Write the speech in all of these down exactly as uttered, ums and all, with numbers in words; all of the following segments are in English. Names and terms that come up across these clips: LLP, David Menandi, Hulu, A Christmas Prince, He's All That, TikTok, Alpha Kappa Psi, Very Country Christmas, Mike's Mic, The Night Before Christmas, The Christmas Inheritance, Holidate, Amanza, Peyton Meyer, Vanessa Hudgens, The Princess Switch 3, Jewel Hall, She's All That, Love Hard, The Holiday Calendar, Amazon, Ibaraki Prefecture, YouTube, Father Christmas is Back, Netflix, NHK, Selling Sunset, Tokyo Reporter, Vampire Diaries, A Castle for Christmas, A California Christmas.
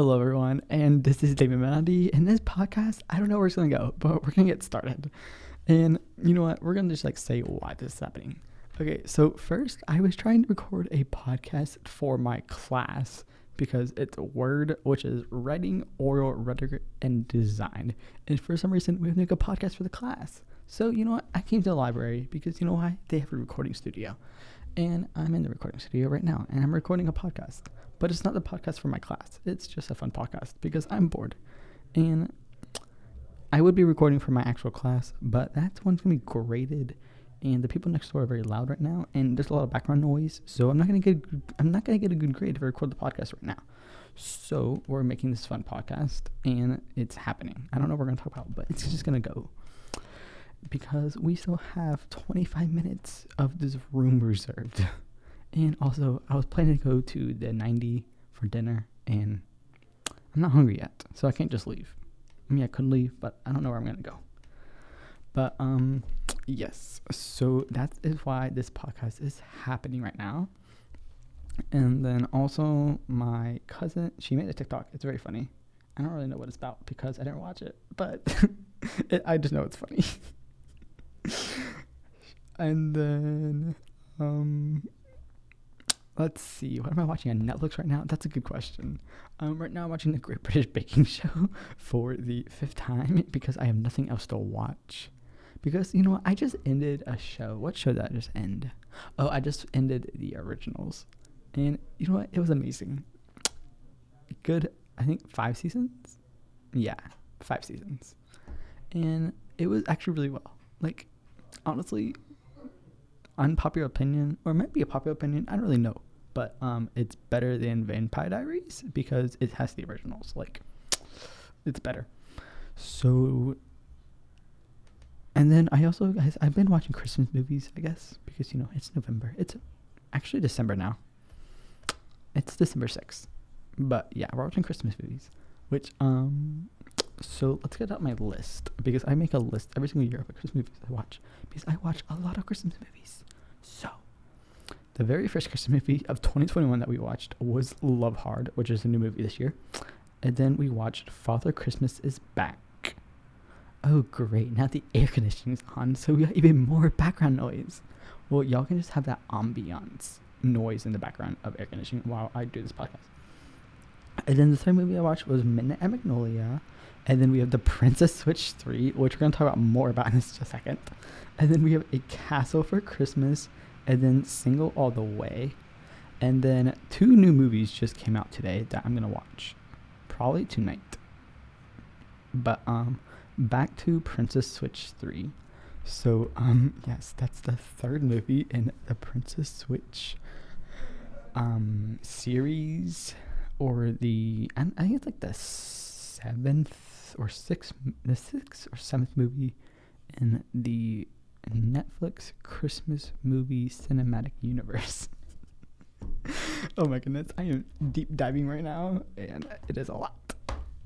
Hello, everyone, and this is David Menandi, and this podcast, I don't know where it's going to go, but we're going to get started. And you know what? We're going to just, like, say why this is happening. Okay, so first, I was trying to record a podcast for my class because it's word, which is writing, oral, rhetoric, and design. And for some reason, we have to make a podcast for the class. So, you know what? I came to the library because, you know why? They have a recording studio. And I'm in the recording studio right now, and I'm recording a podcast. But it's not the podcast for my class. It's just a fun podcast because I'm bored. And I would be recording for my actual class, but that one's going to be graded. And the people next door are very loud right now, and there's a lot of background noise. So I'm not going to get I'm not going to get a good grade if I record the podcast right now. So we're making this fun podcast, and it's happening. I don't know what we're going to talk about, but it's just going to go. Because we still have twenty-five minutes of this room reserved. And also, I was planning to go to the ninety for dinner, and I'm not hungry yet, so I can't just leave. I mean, I could leave, but I don't know where I'm going to go. But, um, yes, so that is why this podcast is happening right now. And then also, my cousin, she made a TikTok. It's very funny. I don't really know what it's about because I didn't watch it, but it, I just know it's funny. And then um let's see, what am I watching on Netflix right now? That's a good question. Um right now I'm watching the Great British Baking Show for the fifth time because I have nothing else to watch. Because you know what, I just ended a show. What show did I just end? Oh, I just ended The Originals. And you know what? It was amazing. Good, I think five seasons? Yeah, five seasons. And it was actually really well. Like, honestly, unpopular opinion, or it might be a popular opinion, I don't really know, but um, it's better than Vampire Diaries because it has the originals. Like, it's better. So, and then I also, guys, I've been watching Christmas movies, I guess, because, you know, it's November. It's actually December now. It's December sixth. But, yeah, we're watching Christmas movies, which, um... so let's get out my list, because I make a list every single year of Christmas movies I watch, because I watch a lot of Christmas movies. So, the very first Christmas movie of twenty twenty-one that we watched was Love Hard, which is a new movie this year. And then we watched Father Christmas is Back. Oh, great. Now the air conditioning is on, so we got even more background noise. Well, y'all can just have that ambiance noise in the background of air conditioning while I do this podcast. And then the third movie I watched was Midnight and Magnolia. And then we have The Princess Switch three, which we're going to talk about more about in just a second. And then we have A Castle for Christmas, and then Single All the Way. And then two new movies just came out today that I'm going to watch, probably tonight. But um, back to Princess Switch three. So um, yes, that's the third movie in the Princess Switch um series, or the, I, I think it's like the seventh or sixth, the sixth or seventh movie in the Netflix Christmas movie cinematic universe. Oh my goodness, I am deep diving right now, and it is a lot.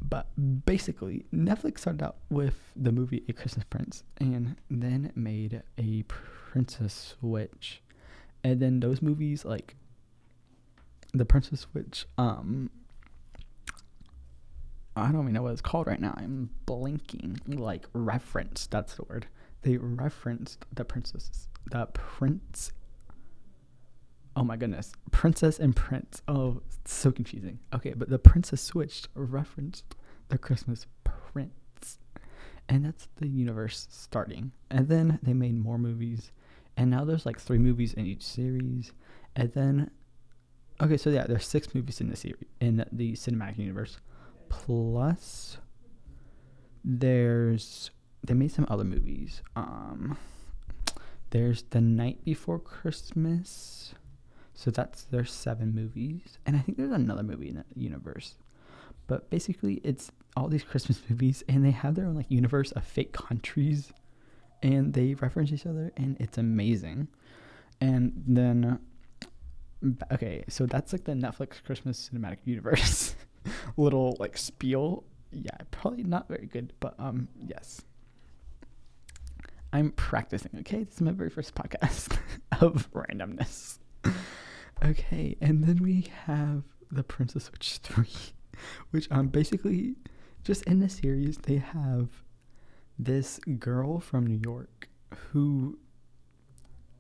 But basically, Netflix started out with the movie A Christmas Prince, and then made A Princess Switch, and then those movies, like The Princess Switch, um, I don't even know what it's called right now. I'm blinking. Like, referenced, that's the word. They referenced the princess, the prince. Oh my goodness, princess and prince. Oh, it's so confusing. Okay, but The Princess Switch referenced The Christmas Prince, and that's the universe starting. And then they made more movies, and now there's like three movies in each series, and then. Okay, so yeah, there's six movies in the series, in the cinematic universe. Plus, there's, they made some other movies. Um, there's The Night Before Christmas. So that's, there's seven movies. And I think there's another movie in that universe. But basically, it's all these Christmas movies, and they have their own, like, universe of fake countries. And they reference each other, and it's amazing. And then... okay, so that's like the Netflix Christmas cinematic universe. Little like spiel. Yeah, probably not very good, but um yes, I'm practicing. Okay, this is my very first podcast of randomness. Okay, and then we have The Princess Switch three, which um basically just in the series they have this girl from New York who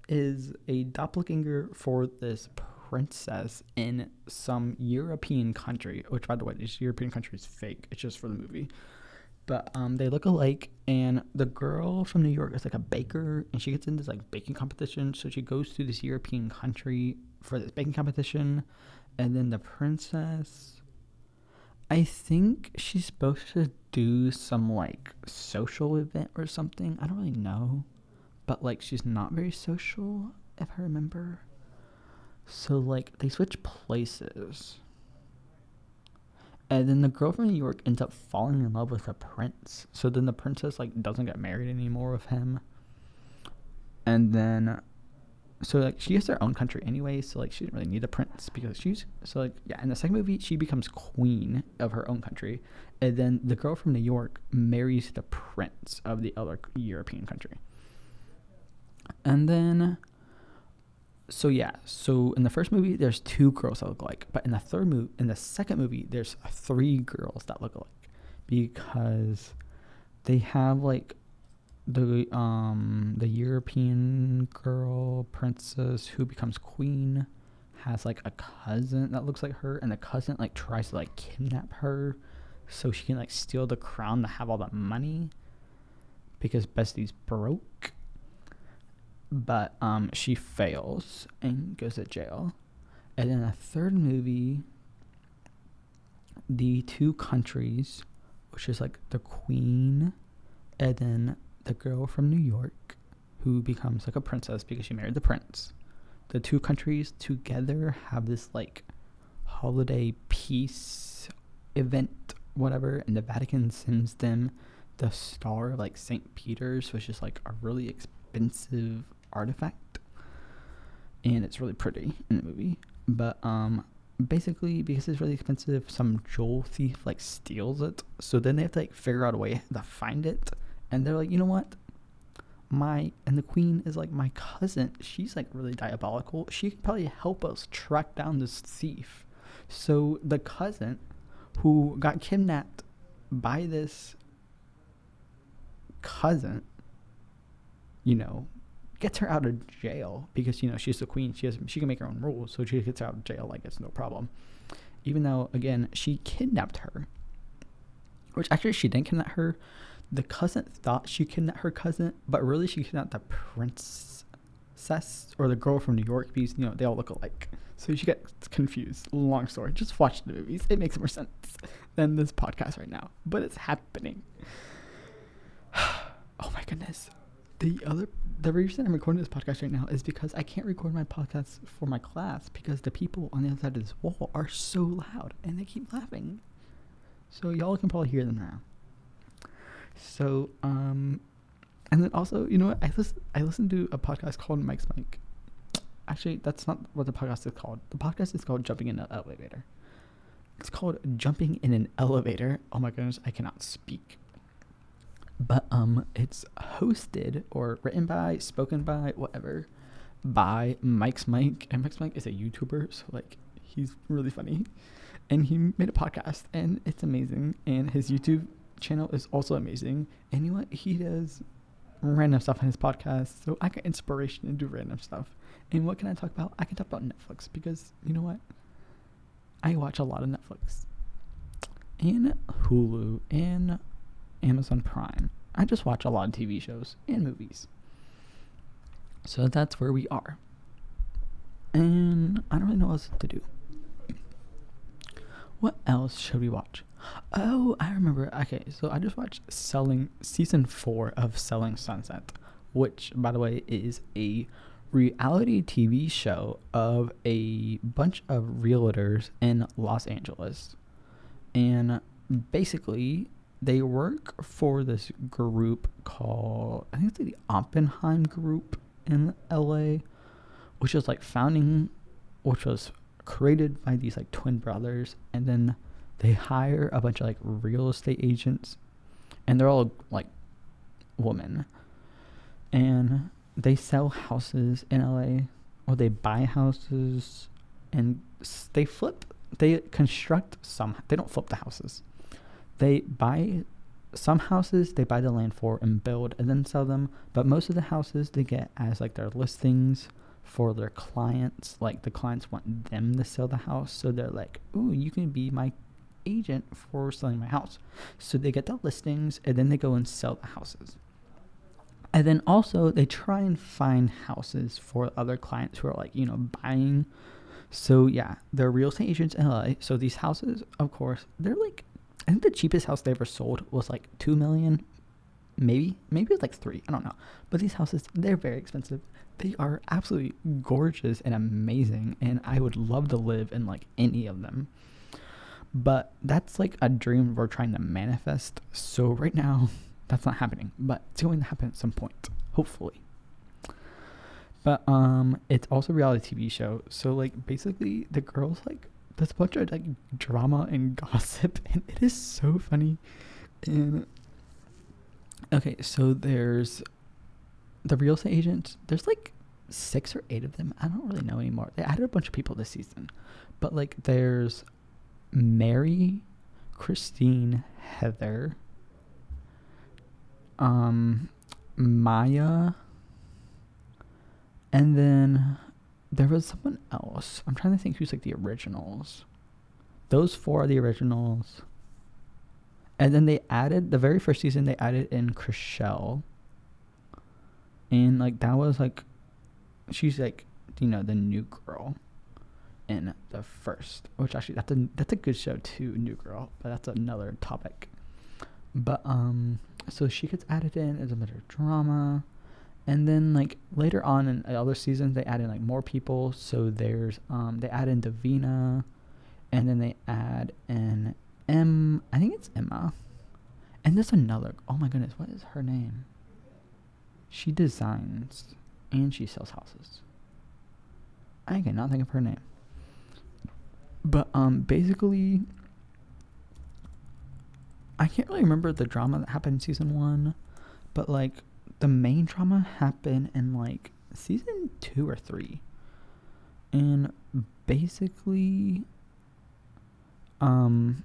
is a doppelganger for this princess in some European country, which by the way this European country is fake, it's just for the movie. But um, they look alike, and the girl from New York is like a baker, and she gets into this like baking competition. So she goes to this European country for this baking competition, and then the princess, I think she's supposed to do some like social event or something. I don't really know, but like she's not very social, if I remember. So like they switch places. And then the girl from New York ends up falling in love with a prince. So then the princess, like, doesn't get married anymore with him. And then, so, like, she has her own country anyway. So, like, she didn't really need a prince because she's, so, like, yeah. In the second movie, she becomes queen of her own country. And then the girl from New York marries the prince of the other European country. And then... So yeah, so in the first movie, there's two girls that look alike, but in the third movie, in the second movie, there's three girls that look alike because they have like the um the European girl princess who becomes queen has like a cousin that looks like her, and the cousin like tries to like kidnap her so she can like steal the crown to have all the money because Bestie's broke. But um, she fails and goes to jail. And in the third movie, the two countries, which is like the queen and then the girl from New York, who becomes like a princess because she married the prince. The two countries together have this like holiday peace event, whatever. And the Vatican sends them the star of like Saint Peter's, which is like a really expensive artifact, and it's really pretty in the movie. But um basically because it's really expensive, some jewel thief like steals it, so then they have to like figure out a way to find it. And they're like, you know what, my and the queen is like my cousin, she's like really diabolical, she could probably help us track down this thief. So the cousin who got kidnapped by this cousin, you know, gets her out of jail because, you know, she's the queen. She has, she can make her own rules, so she gets out of jail like it's no problem. Even though, again, she kidnapped her, which actually she didn't kidnap her. The cousin thought she kidnapped her cousin, but really she kidnapped the princess or the girl from New York because, you know, they all look alike. So she gets confused. Long story. Just watch the movies. It makes more sense than this podcast right now, but it's happening. Oh, my goodness. The other, the reason I'm recording this podcast right now is because I can't record my podcast for my class because the people on the other side of this wall are so loud and they keep laughing. So y'all can probably hear them now. So, um, and then also, you know what? I listen, I listened to a podcast called Mike's Mic. Actually, that's not what the podcast is called. The podcast is called Jumping in an Elevator. It's called Jumping in an Elevator. Oh my goodness, I cannot speak. But um, it's hosted or written by, spoken by, whatever, by Mike's Mic. And Mike's Mic is a YouTuber, so, like, he's really funny. And he made a podcast, and it's amazing. And his YouTube channel is also amazing. And you know what? He does random stuff on his podcast, so I get inspiration and do random stuff. And what can I talk about? I can talk about Netflix because, you know what? I watch a lot of Netflix. And Hulu, and... Amazon Prime. I just watch a lot of T V shows and movies. So that's where we are. And I don't really know what else to do. What else should we watch? Oh, I remember. Okay, so I just watched Selling Season four of Selling Sunset, which, by the way, is a reality T V show of a bunch of realtors in Los Angeles. And basically... they work for this group called, I think it's the Oppenheim Group in L A, which is like founding, which was created by these like twin brothers. And then they hire a bunch of like real estate agents, and they're all like women, and they sell houses in L A, or they buy houses and they flip they construct some, they don't flip the houses. They buy some houses, they buy the land for and build and then sell them. But most of the houses they get as like their listings for their clients. Like the clients want them to sell the house. So they're like, ooh, you can be my agent for selling my house. So they get the listings and then they go and sell the houses. And then also they try and find houses for other clients who are like, you know, buying. So yeah, they're real estate agents in L A. So these houses, of course, they're like, I think the cheapest house they ever sold was like two million dollars, maybe, maybe it was like three, I don't know. But these houses, they're very expensive. They are absolutely gorgeous and amazing. And I would love to live in like any of them. But that's like a dream we're trying to manifest. So right now, that's not happening, but it's going to happen at some point, hopefully. But um, it's also a reality T V show. So like basically the girls like, there's a bunch of like drama and gossip, and it is so funny. And okay, so there's the real estate agent. There's like six or eight of them. I don't really know anymore. They added a bunch of people this season, but like there's Mary, Christine, Heather, um, Maya, and then there was someone else. I'm trying to think who's like the originals. Those four are the originals. And then they added, the very first season, they added in Chrishell. And like that was like, she's like, you know, the new girl in the first. Which actually, that's a, that's a good show too, New Girl. But that's another topic. But um, so she gets added in as a bit of drama. And then, like, later on in other seasons, they add in, like, more people. So there's, um, they add in Davina. And then they add in Em. I think it's Emma. And there's another. Oh, my goodness. What is her name? She designs. And she sells houses. I cannot think of her name. But, um, basically, I can't really remember the drama that happened in season one. But, like, the main drama happened in like season two or three, and basically, um,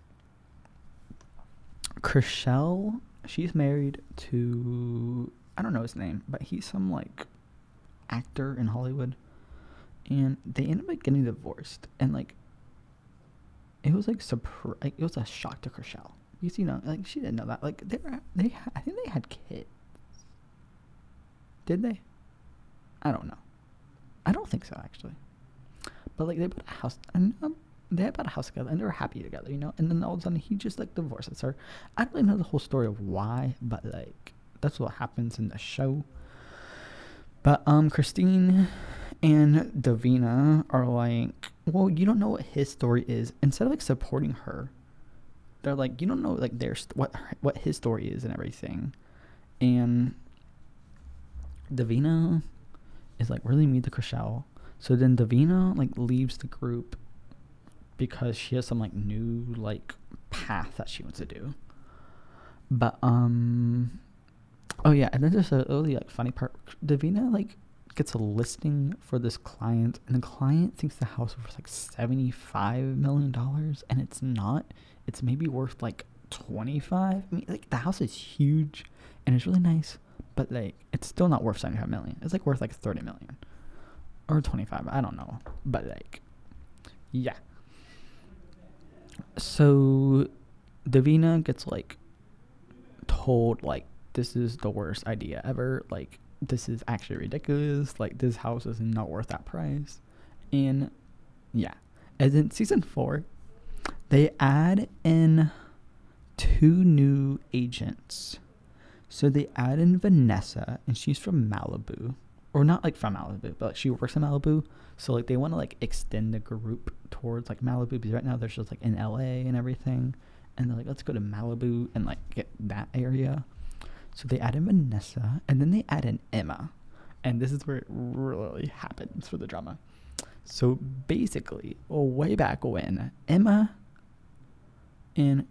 Chrishell, she's married to, I don't know his name, but he's some like actor in Hollywood, and they ended up like getting divorced, and like it was like surprise, like, it was a shock to Chrishell because, you know, like she didn't know that, like they were, they I think they had kids. Did they? I don't know. I don't think so, actually. But, like, they bought a house. And um, they bought a house together, and they were happy together, you know? And then all of a sudden, he just, like, divorces her. I don't really know the whole story of why, but, like, that's what happens in the show. But, um, Christine and Davina are like, well, you don't know what his story is. Instead of, like, supporting her, they're like, you don't know, like, their st- what her, what his story is and everything. And Davina is like really mean to Chrishell. So then Davina like leaves the group because she has some like new like path that she wants to do. But um oh yeah, and then there's a really like funny part. Davina like gets a listing for this client, and the client thinks the house was like seventy-five million dollars, and it's not. It's maybe worth like twenty-five. I mean, like the house is huge and it's really nice. But, like, it's still not worth seventy-five million dollars. It's, like, worth, like, thirty million dollars. Or twenty-five, I don't know. But, like, yeah. So, Davina gets, like, told, like, this is the worst idea ever. Like, this is actually ridiculous. Like, this house is not worth that price. And, yeah. As in season four, they add in two new agents. So they add in Vanessa, and she's from Malibu, or not like from Malibu, but like she works in Malibu. So like they want to like extend the group towards like Malibu, because right now they're just like in L A and everything, and they're like, let's go to Malibu and like get that area. So they add in Vanessa, and then they add in Emma, and this is where it really happens for the drama. So basically, well, way back when, Emma and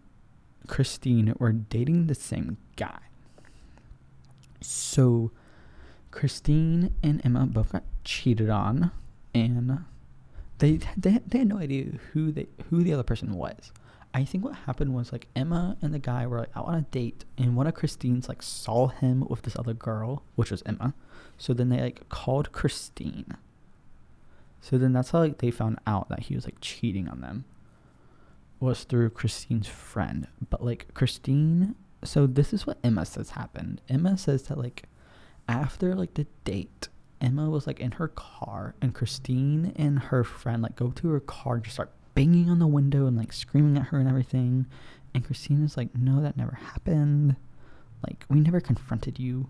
Christine were dating the same guy. So, Christine and Emma both got cheated on, and they they they had no idea who they who the other person was. I think what happened was, like, Emma and the guy were, like, out on a date, and one of Christine's, like, saw him with this other girl, which was Emma. So then they, like, called Christine. So then that's how, like, they found out that he was, like, cheating on them, was through Christine's friend. But, like, Christine, so this is what Emma says happened. Emma says that, like, after, like, the date, Emma was, like, in her car, and Christine and her friend, like, go to her car and just start banging on the window and, like, screaming at her and everything. And Christina's like, no, that never happened. Like, we never confronted you.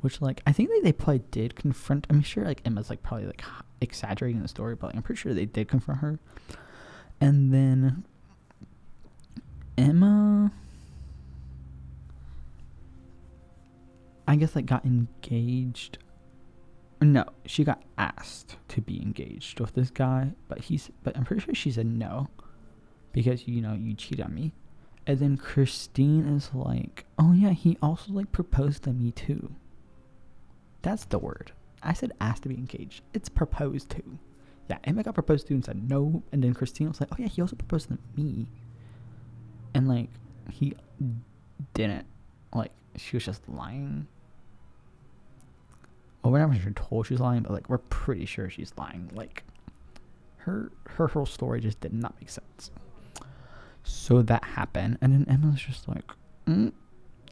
Which, like, I think they, they probably did confront. I'm sure, like, Emma's, like, probably, like, exaggerating the story, but, like, I'm pretty sure they did confront her. And then Emma, I guess, like, got engaged. No, she got asked to be engaged with this guy, but he's but I'm pretty sure she said no, because, you know, you cheat on me. And then Christine is like, oh yeah, he also, like, proposed to me too. That's the word. I said asked to be engaged. It's proposed to. Yeah, Emma got proposed to and said no, and then Christine was like, oh yeah, he also proposed to me. And, like, he didn't. Like, she was just lying. Well, we're not sure told she's lying, but, like, we're pretty sure she's lying. Like, her her whole story just did not make sense. So that happened, and then Emma's just like, mm,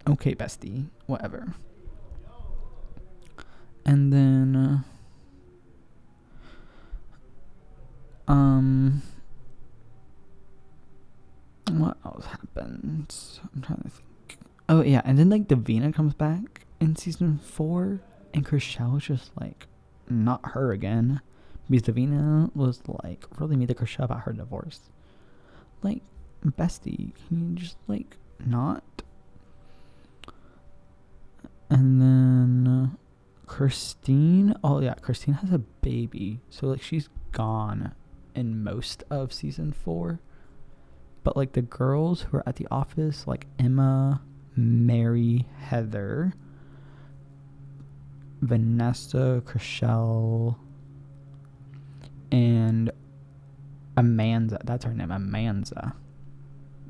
okay, bestie, whatever. And then, uh, um, what else happened? I'm trying to think. Oh yeah, and then, like, Davina comes back in season four. And Chrishell was just, like, not her again. Because Davina was, like, really mean to Chrishell about her divorce. Like, bestie, can you just, like, not? And then Christine. Oh, yeah, Christine has a baby. So, like, she's gone in most of season four. But, like, the girls who are at the office, like, Emma, Mary, Heather, Vanessa, Chrishell, and Amanza. That's her name, Amanza.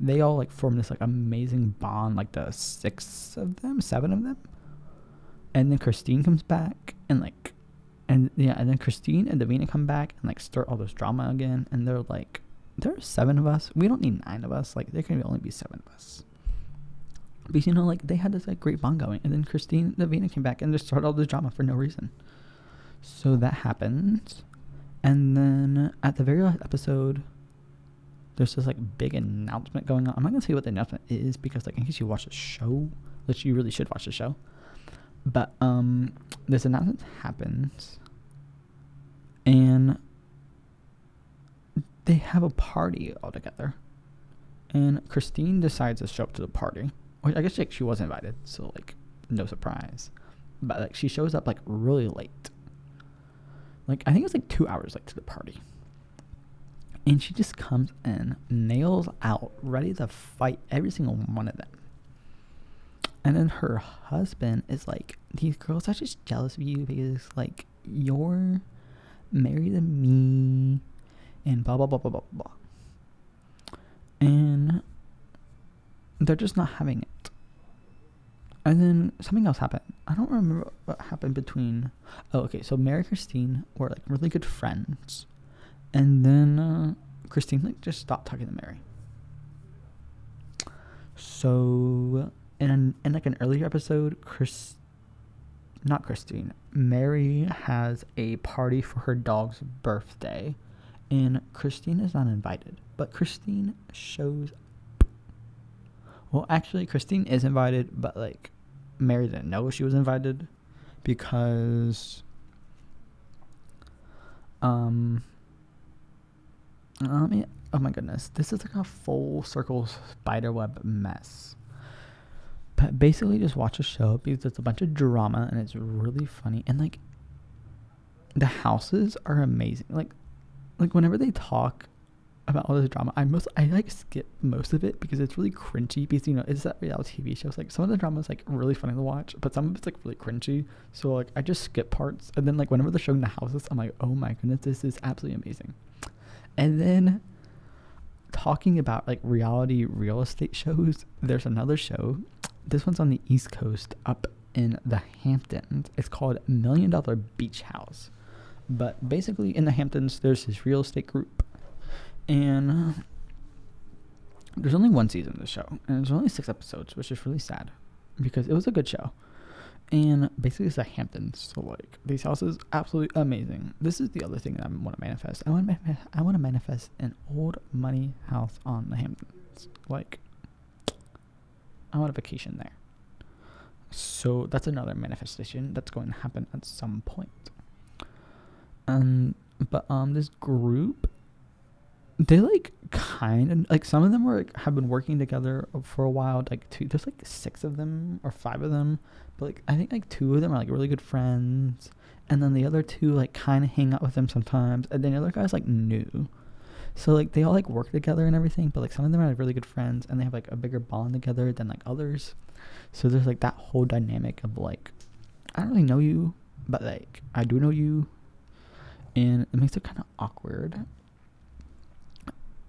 They all, like, form this, like, amazing bond, like, the six of them, seven of them. And then Christine comes back, and, like, and, yeah, and then Christine and Davina come back and, like, start all this drama again. And they're like, there are seven of us. We don't need nine of us. Like, there can only be seven of us. Because, you know, like, they had this, like, great bond going. And then Christine and Davina came back and just started all this drama for no reason. So that happens. And then at the very last episode, there's this, like, big announcement going on. I'm not going to tell you what the announcement is because, like, in case you watch the show, which you really should watch the show. But, um, this announcement happens. And they have a party all together. And Christine decides to show up to the party. I guess, like, she was invited, so, like, no surprise. But, like, she shows up, like, really late. Like, I think it was, like, two hours late to the party. And she just comes in, nails out, ready to fight every single one of them. And then her husband is like, these girls are just jealous of you because, like, you're married to me. And blah, blah, blah, blah, blah, blah. And they're just not having it. And then something else happened. I don't remember what happened between. Oh, okay. So Mary and Christine were, like, really good friends. And then uh, Christine, like, just stopped talking to Mary. So in, in like, an earlier episode, Chris, not Christine, Mary has a party for her dog's birthday. And Christine is not invited. But Christine shows up. Well, actually, Christine is invited, but, like, Mary didn't know she was invited because, um, let me, oh my goodness, this is, like, a full circle spiderweb mess. But basically, just watch the show because it's a bunch of drama and it's really funny. And, like, the houses are amazing. Like, like whenever they talk about all this drama, I most I like skip most of it because it's really cringy. Because, you know, it's that reality T V show. It's like some of the drama is, like, really funny to watch, but some of it's, like, really cringy. So, like, I just skip parts, and then, like, whenever they're showing the houses, I'm like, oh my goodness, this is absolutely amazing. And then talking about like reality real estate shows, there's another show. This one's on the East Coast up in the Hamptons. It's called Million Dollar Beach House. But basically in the Hamptons, there's this real estate group. And there's only one season of the show. And there's only six episodes, which is really sad because it was a good show. And basically it's the Hamptons. So like these houses, absolutely amazing. This is the other thing that I want to manifest. I want to ma- I want to manifest an old money house on the Hamptons. Like I want a vacation there. So that's another manifestation that's going to happen at some point. Um, but um, this group, they like kind of like some of them were like, have been working together for a while. Like two, there's like six of them or five of them. But like I think like two of them are like really good friends, and then the other two like kind of hang out with them sometimes. And then the other guy's like new. So, like, they all, like, work together and everything, but, like, some of them are like, really good friends, and they have, like, a bigger bond together than, like, others. So, there's, like, that whole dynamic of, like, I don't really know you, but, like, I do know you, and it makes it kind of awkward.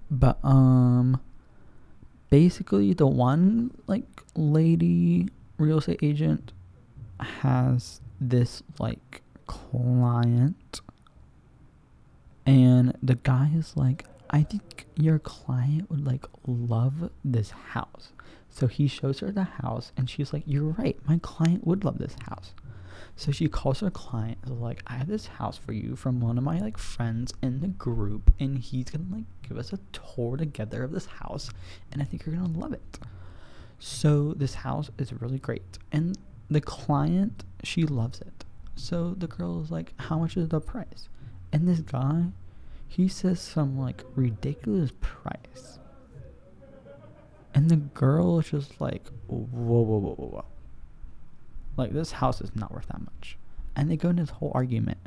But, um, basically, the one, like, lady real estate agent has this, like, client, and the guy is, like, I think your client would, like, love this house. So he shows her the house, and she's like, you're right, my client would love this house. So she calls her client, and is like, I have this house for you from one of my, like, friends in the group, and he's gonna, like, give us a tour together of this house, and I think you're gonna love it. So this house is really great, and the client, she loves it. So the girl is like, how much is the price? And this guy, he says some, like, ridiculous price. And the girl is just like, whoa, whoa, whoa, whoa, whoa. Like, this house is not worth that much. And they go into this whole argument.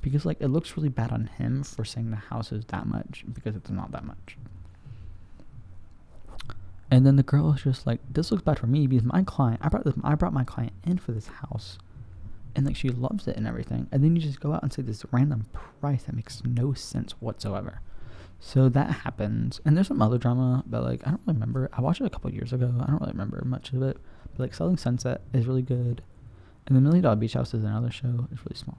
Because, like, it looks really bad on him for saying the house is that much. Because it's not that much. And then the girl is just like, this looks bad for me because my client, I brought this, I brought my client in for this house. And, like, she loves it and everything. And then you just go out and say this random price that makes no sense whatsoever. So that happens. And there's some other drama, but, like, I don't really remember. I watched it a couple years ago. I don't really remember much of it. But, like, Selling Sunset is really good. And the Million Dollar Beach House is another show. It's really small.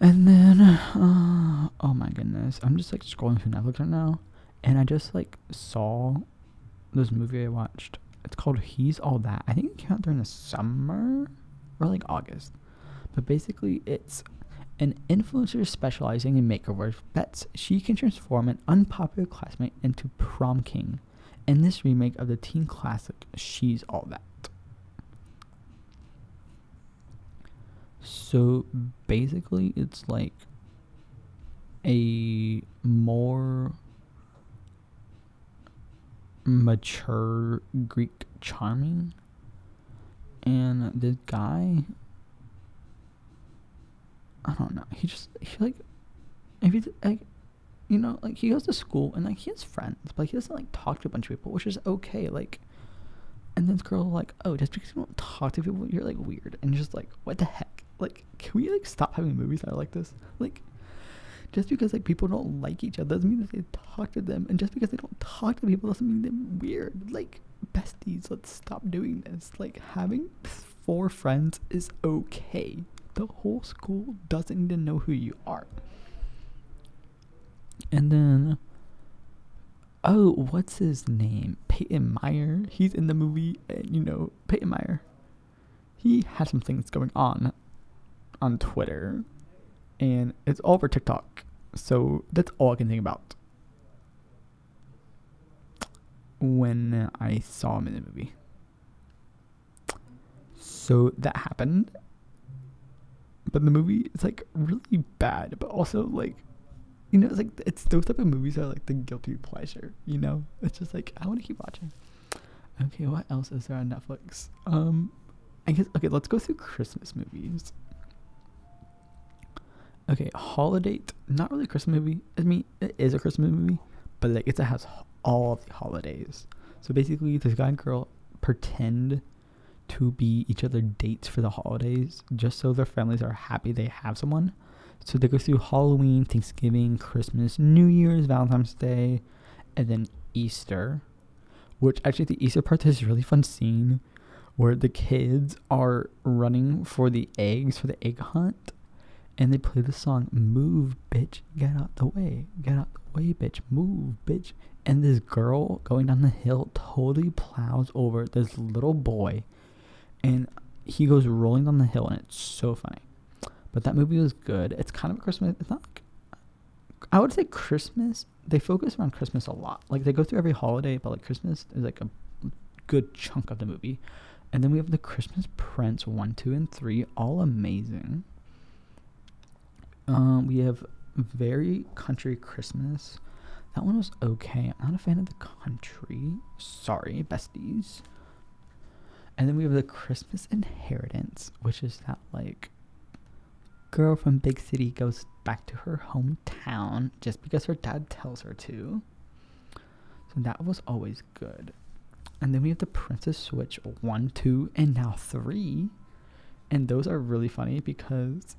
And then, uh, oh, my goodness. I'm just, like, scrolling through Netflix right now. And I just, like, saw this movie I watched. It's called He's All That. I think it came out during the summer. Or like August. But basically it's an influencer specializing in makeovers bets she can transform an unpopular classmate into prom king in this remake of the teen classic She's All That. So basically it's like a more mature Greek charming. And the guy, I don't know, he just, he like, if he, like, you know, like, he goes to school, and, like, he has friends, but, like, he doesn't, like, talk to a bunch of people, which is okay, like, and this girl, like, oh, just because you don't talk to people, you're, like, weird, and just, like, what the heck, like, can we, like, stop having movies that are like this, like, just because, like, people don't like each other doesn't mean that they talk to them, and just because they don't talk to people doesn't mean they're weird, like, besties, let's stop doing this. Like, having four friends is okay. The whole school doesn't even know who you are. And then, oh, what's his name? Peyton Meyer. He's in the movie, and you know, Peyton Meyer. He had some things going on on Twitter, and it's all over TikTok. So that's all I can think about when I saw him in the movie. So that happened. But the movie is like really bad, but also like, you know, it's like, it's those type of movies that are like the guilty pleasure, you know? It's just like, I want to keep watching. Okay, what else is there on Netflix? Um, I guess, okay, let's go through Christmas movies. Okay, Holidate, not really a Christmas movie. I mean, it is a Christmas movie, but like, it's a house all of the holidays. So basically this guy and girl pretend to be each other dates for the holidays just so their families are happy they have someone. So they go through Halloween, Thanksgiving, Christmas, New Year's, Valentine's Day, and then Easter, which actually the Easter part is a really fun scene where the kids are running for the eggs for the egg hunt, and they play the song, "Move, bitch, get out the way, get out the way, bitch, move, bitch." And this girl going down the hill totally plows over this little boy, and he goes rolling down the hill, and it's so funny. But that movie was good. It's kind of a Christmas, it's not, I would say Christmas, they focus around Christmas a lot. Like, they go through every holiday, but like Christmas is like a good chunk of the movie. And then we have The Christmas Prince one, two, and three, all amazing. Um, we have Very Country Christmas. That one was okay. I'm not a fan of the country. Sorry, besties. And then we have The Christmas Inheritance, which is that, like, girl from big city goes back to her hometown just because her dad tells her to. So that was always good. And then we have The Princess Switch one, two, and now three. And those are really funny because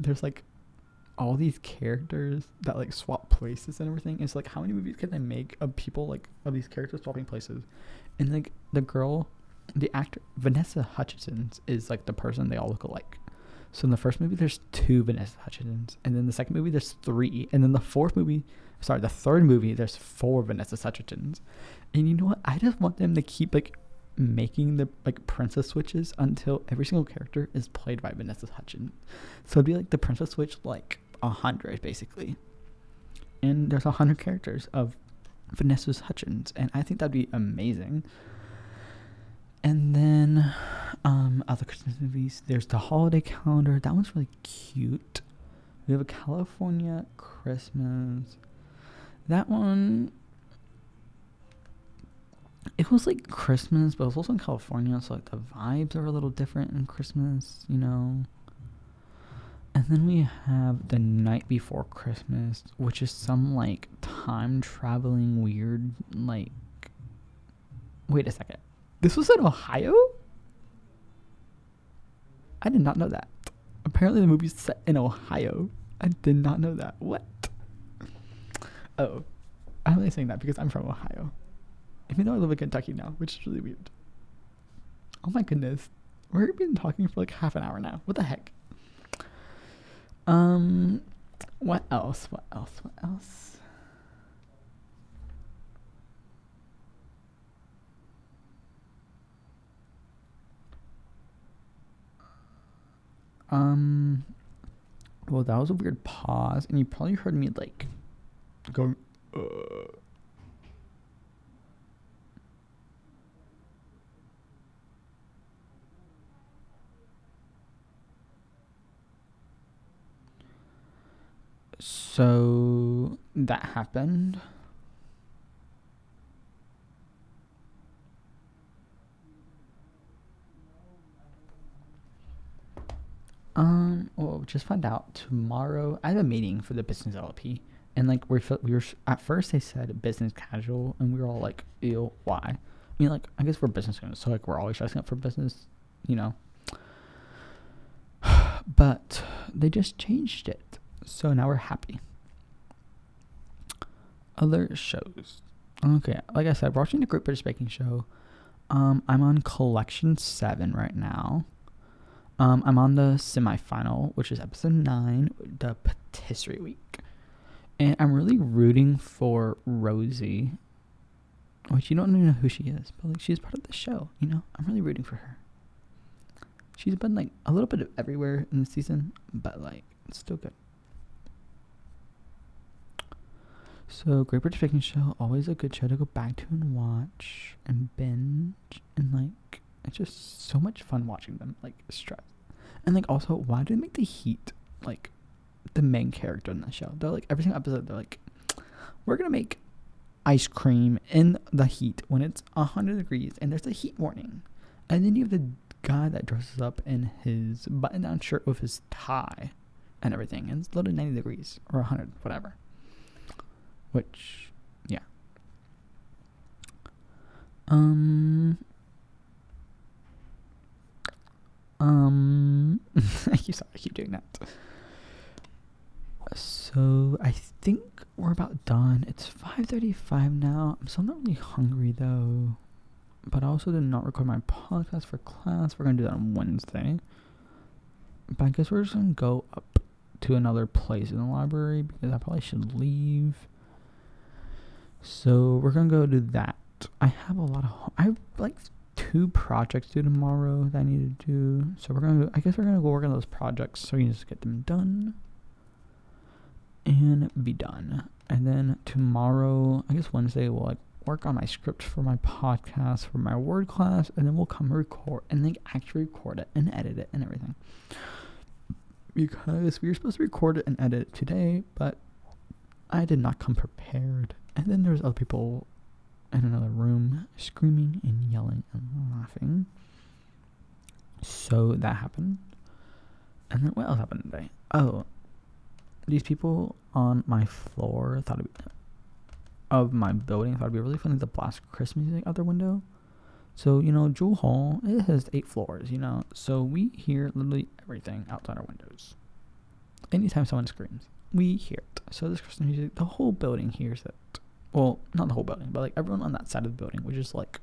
there's like all these characters that like swap places and everything. It's like, how many movies can they make of people, like, of these characters swapping places? And like the girl, the actor Vanessa Hudgens is like the person they all look alike. So in the first movie, there's two Vanessa Hudgens, and then the second movie, there's three, and then the fourth movie, sorry, the third movie, there's four Vanessa Hudgens. And you know what? I just want them to keep like making the like princess switches until every single character is played by Vanessa Hudgens. So it'd be like the princess switch, like a hundred basically, and there's a hundred characters of Vanessa Hudgens, and I think that'd be amazing. And then um, other Christmas movies. There's The Holiday Calendar. That one's really cute. We have A California Christmas. That one, it was like Christmas, but it was also in California, so like the vibes are a little different in Christmas, you know. And then we have The Night Before Christmas, which is some like time traveling weird, like, wait a second. This was in Ohio? I did not know that. Apparently the movie's set in Ohio. I did not know that. What? Oh, I'm only saying that because I'm from Ohio. Even though I live in Kentucky now, which is really weird. Oh my goodness. We've been talking for like half an hour now. What the heck? Um, what else? What else? What else? Um, well, that was a weird pause, and you probably heard me, like, go, uh. So, that happened. Um, well, just find out tomorrow. I have a meeting for the business L P, and like we're we were at first they said business casual, and we were all like, ew, why? I mean, like, I guess we're business owners, so like we're always dressing up for business, you know. But they just changed it, so now we're happy. Other shows, okay. Like I said, we're watching the Great British Baking Show. Um, I'm on collection seven right now. Um, I'm on the semifinal, which is episode nine, the patisserie week. And I'm really rooting for Rosie, which you don't even know who she is, but like she's part of the show, you know? I'm really rooting for her. She's been like a little bit of everywhere in the season, but like it's still good. So Great British Baking Show, always a good show to go back to and watch and binge and like. It's just so much fun watching them, like, stress. And, like, also, why do they make the heat, like, the main character in the show? They're, like, every single episode, they're, like, we're going to make ice cream in the heat when it's one hundred degrees, and there's a heat warning. And then you have the guy that dresses up in his button-down shirt with his tie and everything, and it's literally ninety degrees, or one hundred, whatever. Which, yeah. Um... Um, I keep sorry, I keep doing that. So I think we're about done. It's five thirty-five now. I'm still not really hungry though. But I also did not record my podcast for class. We're going to do that on Wednesday. But I guess we're just going to go up to another place in the library because I probably should leave. So we're going to go do that. I have a lot of... Ho- I have like two projects due tomorrow that I need to do. So we're going to... I guess we're going to go work on those projects so we can just get them done. And be done. And then tomorrow... I guess Wednesday we'll like... work on my script for my podcast, for my word class, and then we'll come record and then actually record it and edit it and everything, because we were supposed to record it and edit it today, but I did not come prepared. And then there was other people in another room screaming and yelling and laughing, so that happened. And then what else happened today? Oh, these people on my floor thought it'd be of my building, I thought it'd be really funny to blast Christmas music out their window. So, you know, Jewel Hall, it has eight floors, you know, so we hear literally everything outside our windows. Anytime someone screams, we hear it. So this Christmas music, the whole building hears it. Well, not the whole building, but like everyone on that side of the building, which is like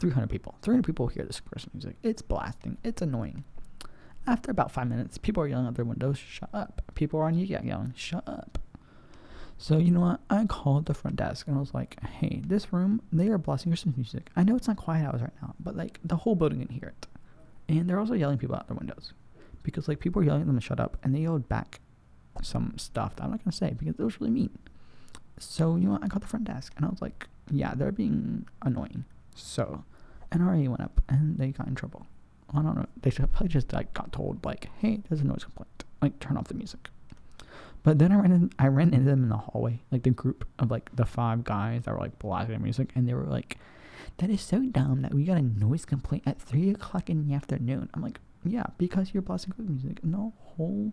three hundred people. three hundred people hear this Christmas music. It's blasting. It's annoying. After about five minutes, people are yelling out their windows, shut up. People are on you yelling, shut up. So, you know what, I called the front desk and I was like, hey, this room, they are blasting Christmas music. I know it's not quiet hours right now, but like the whole building can hear it. And they're also yelling people out their windows because like people are yelling at them to shut up, and they yelled back some stuff that I'm not going to say because it was really mean. So, you know what, I called the front desk and I was like, yeah, they're being annoying. So, N R A went up and they got in trouble. I don't know, they probably just like got told like, hey, there's a noise complaint, like turn off the music. But then I ran, in, I ran into them in the hallway, like the group of like the five guys that were like blasting music, and they were like, that is so dumb that we got a noise complaint at three o'clock in the afternoon. I'm like, yeah, because you're blasting Christmas music and the whole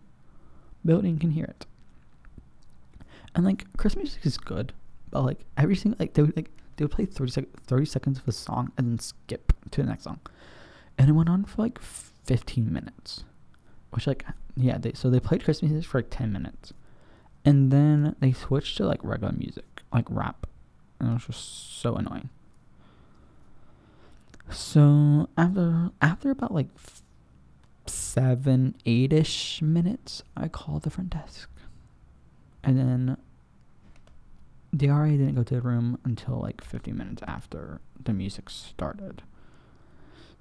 building can hear it. And like Christmas music is good, but like every single, like they would like they would play thirty, sec- thirty seconds of a song and then skip to the next song. And it went on for like fifteen minutes. Which like, yeah, they so they played Christmas music for like ten minutes. And then they switched to like regular music, like rap. And it was just so annoying. So after after about like seven, eight-ish minutes, I called the front desk. And then the R A didn't go to the room until like fifteen minutes after the music started.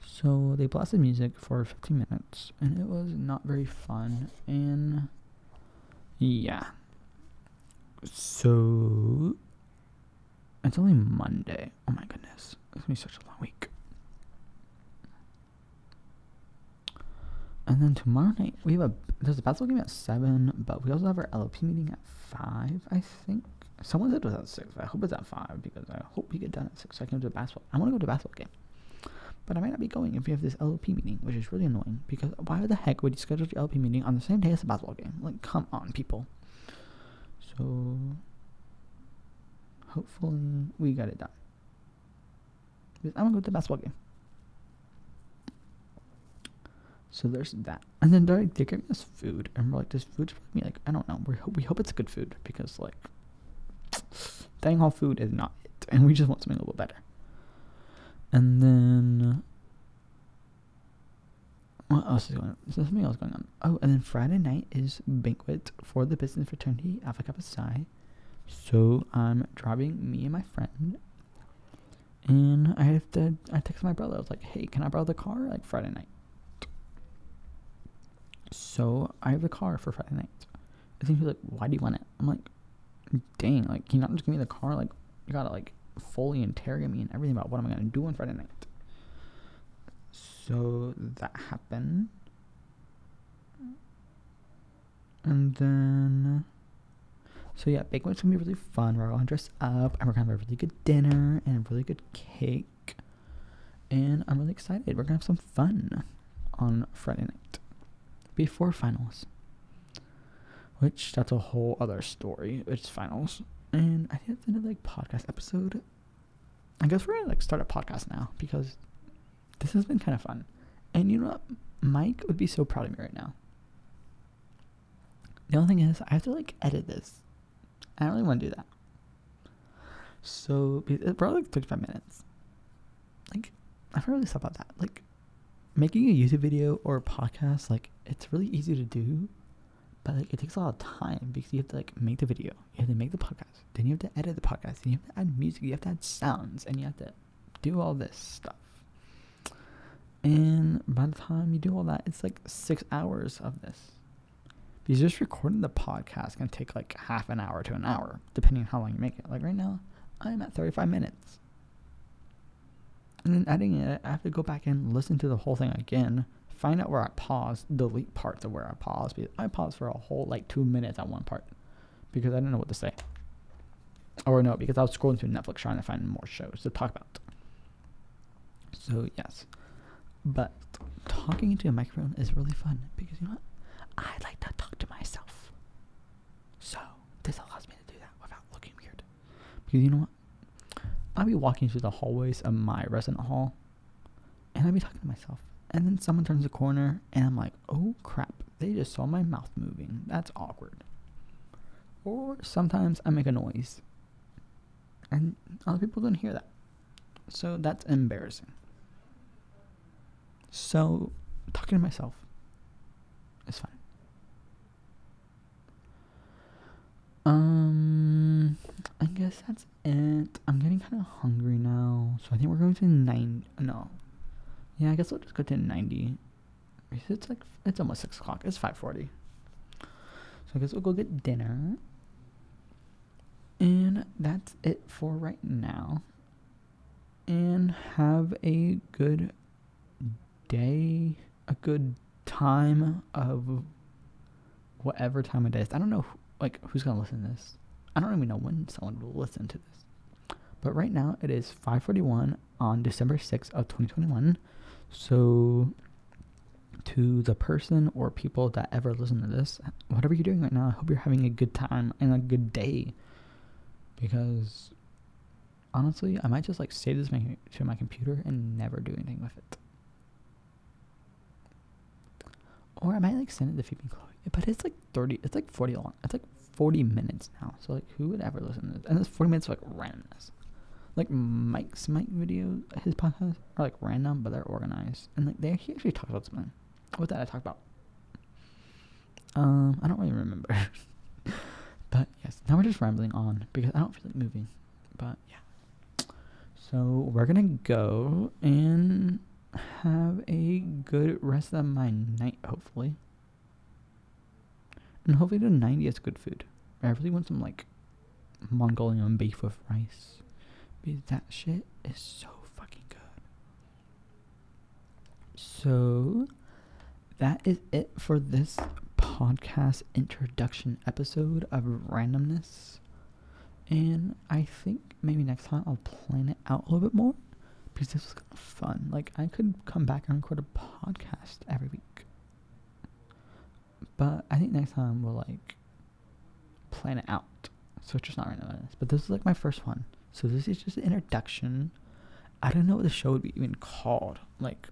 So they blasted music for fifteen minutes, and it was not very fun, and yeah. So, it's only Monday. Oh my goodness. It's going to be such a long week. And then tomorrow night, we have a, there's a basketball game at seven, but we also have our L L P meeting at five, I think. Someone said it was at six, but I hope it's at five, because I hope we get done at six so I can go to basketball. I want to go to a basketball game. But I might not be going if we have this L L P meeting, which is really annoying, because why the heck would you schedule the L L P meeting on the same day as the basketball game? Like, come on, people. So, hopefully we got it done. Because I'm going to go to the basketball game. So there's that. And then they're, like, they're giving us food, and we're like, this food's probably, like, I don't know. We hope, we hope it's good food, because, like, dining hall food is not it, and we just want something a little better. And then, what else is going on? So something else going on. Oh, and then Friday night is banquet for the business fraternity, Alpha Kappa Psi. So I'm driving me and my friend. And I have to, I text my brother. I was like, hey, can I borrow the car? Like Friday night. So I have the car for Friday night. I think he's like, why do you want it? I'm like, dang, like, can you not just give me the car? Like, you gotta, like, fully interrogate me and everything about what am I going to do on Friday night. So that happened. And then, so yeah, banquet's going to be really fun. We're all going to dress up and we're going to have a really good dinner and a really good cake. And I'm really excited. We're going to have some fun on Friday night before finals, which that's a whole other story. It's finals. And I think that's another like podcast episode. I guess we're gonna like start a podcast now because this has been kind of fun. And you know what? Mike would be so proud of me right now. The only thing is, I have to, like, edit this. I don't really want to do that. So, it's probably, like, thirty-five minutes. Like, I haven't really thought about that. Like, making a YouTube video or a podcast, like, it's really easy to do. But, like, it takes a lot of time because you have to, like, make the video. You have to make the podcast. Then you have to edit the podcast. Then you have to add music. You have to add sounds. And you have to do all this stuff. And by the time you do all that, it's, like, six hours of this. Because just recording the podcast can take, like, half an hour to an hour, depending on how long you make it. Like, right now, I'm at thirty-five minutes. And then adding it, I have to go back and listen to the whole thing again. Find out where I paused, delete parts of where I paused, because I paused for a whole, like, two minutes on one part, because I didn't know what to say. Or no, because I was scrolling through Netflix trying to find more shows to talk about. So, yes. But talking into a microphone is really fun, because, you know what? I like to talk to myself. So, this allows me to do that without looking weird. Because, you know what? I'll be walking through the hallways of my resident hall, and I'll be talking to myself. And then someone turns the corner, and I'm like, oh, crap. They just saw my mouth moving. That's awkward. Or sometimes I make a noise. And other people don't hear that. So that's embarrassing. So talking to myself is fine. Um, I guess that's it. I'm getting kind of hungry now. So I think we're going to nine. No. Yeah, I guess we'll just go to ninety. It's like, it's almost six o'clock. It's five forty. So I guess we'll go get dinner. And that's it for right now. And have a good day. A good time of whatever time of day. I don't know, who, like, who's going to listen to this. I don't even know when someone will listen to this. But right now, it is five forty-one on December sixth of twenty twenty-one. So, to the person or people that ever listen to this, whatever you're doing right now, I hope you're having a good time and a good day. Because, honestly, I might just, like, save this my, to my computer and never do anything with it. Or I might, like, send it to Phoebe and Chloe. But it's, like, thirty, it's, like, forty long. It's, like, forty minutes now. So, like, who would ever listen to this? And it's forty minutes of, like, randomness. Like, Mike's Mic videos, his podcasts, are, like, random, but they're organized. And, like, they he actually talks about something. What did I talk about? Um, I don't really remember. But, yes, now we're just rambling on because I don't feel like moving. But, yeah. So, we're going to go and have a good rest of my night, hopefully. And hopefully the ninety is good food. I really want some, like, Mongolian beef with rice. Because that shit is so fucking good. So, that is it for this podcast introduction episode of Randomness. And I think maybe next time I'll plan it out a little bit more. Because this was kind of fun. Like, I could come back and record a podcast every week. But I think next time we'll, like, plan it out. So it's just not randomness. But this is, like, my first one. So this is just an introduction. I don't know what the show would be even called. Like,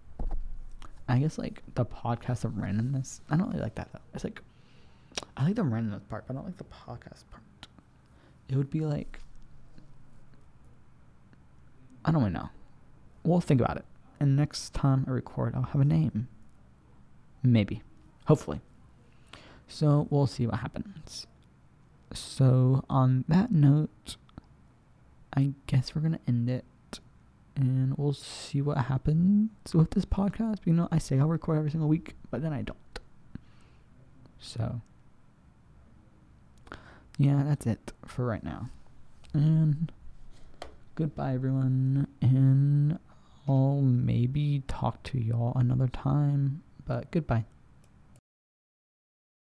I guess, like, the podcast of randomness. I don't really like that, though. It's, like, I like the randomness part, but I don't like the podcast part. It would be, like, I don't really know. We'll think about it. And next time I record, I'll have a name. Maybe. Hopefully. So we'll see what happens. So on that note, I guess we're going to end it, and we'll see what happens with this podcast. You know, I say I'll record every single week, but then I don't. So, yeah, that's it for right now. And goodbye, everyone. And I'll maybe talk to y'all another time, but goodbye.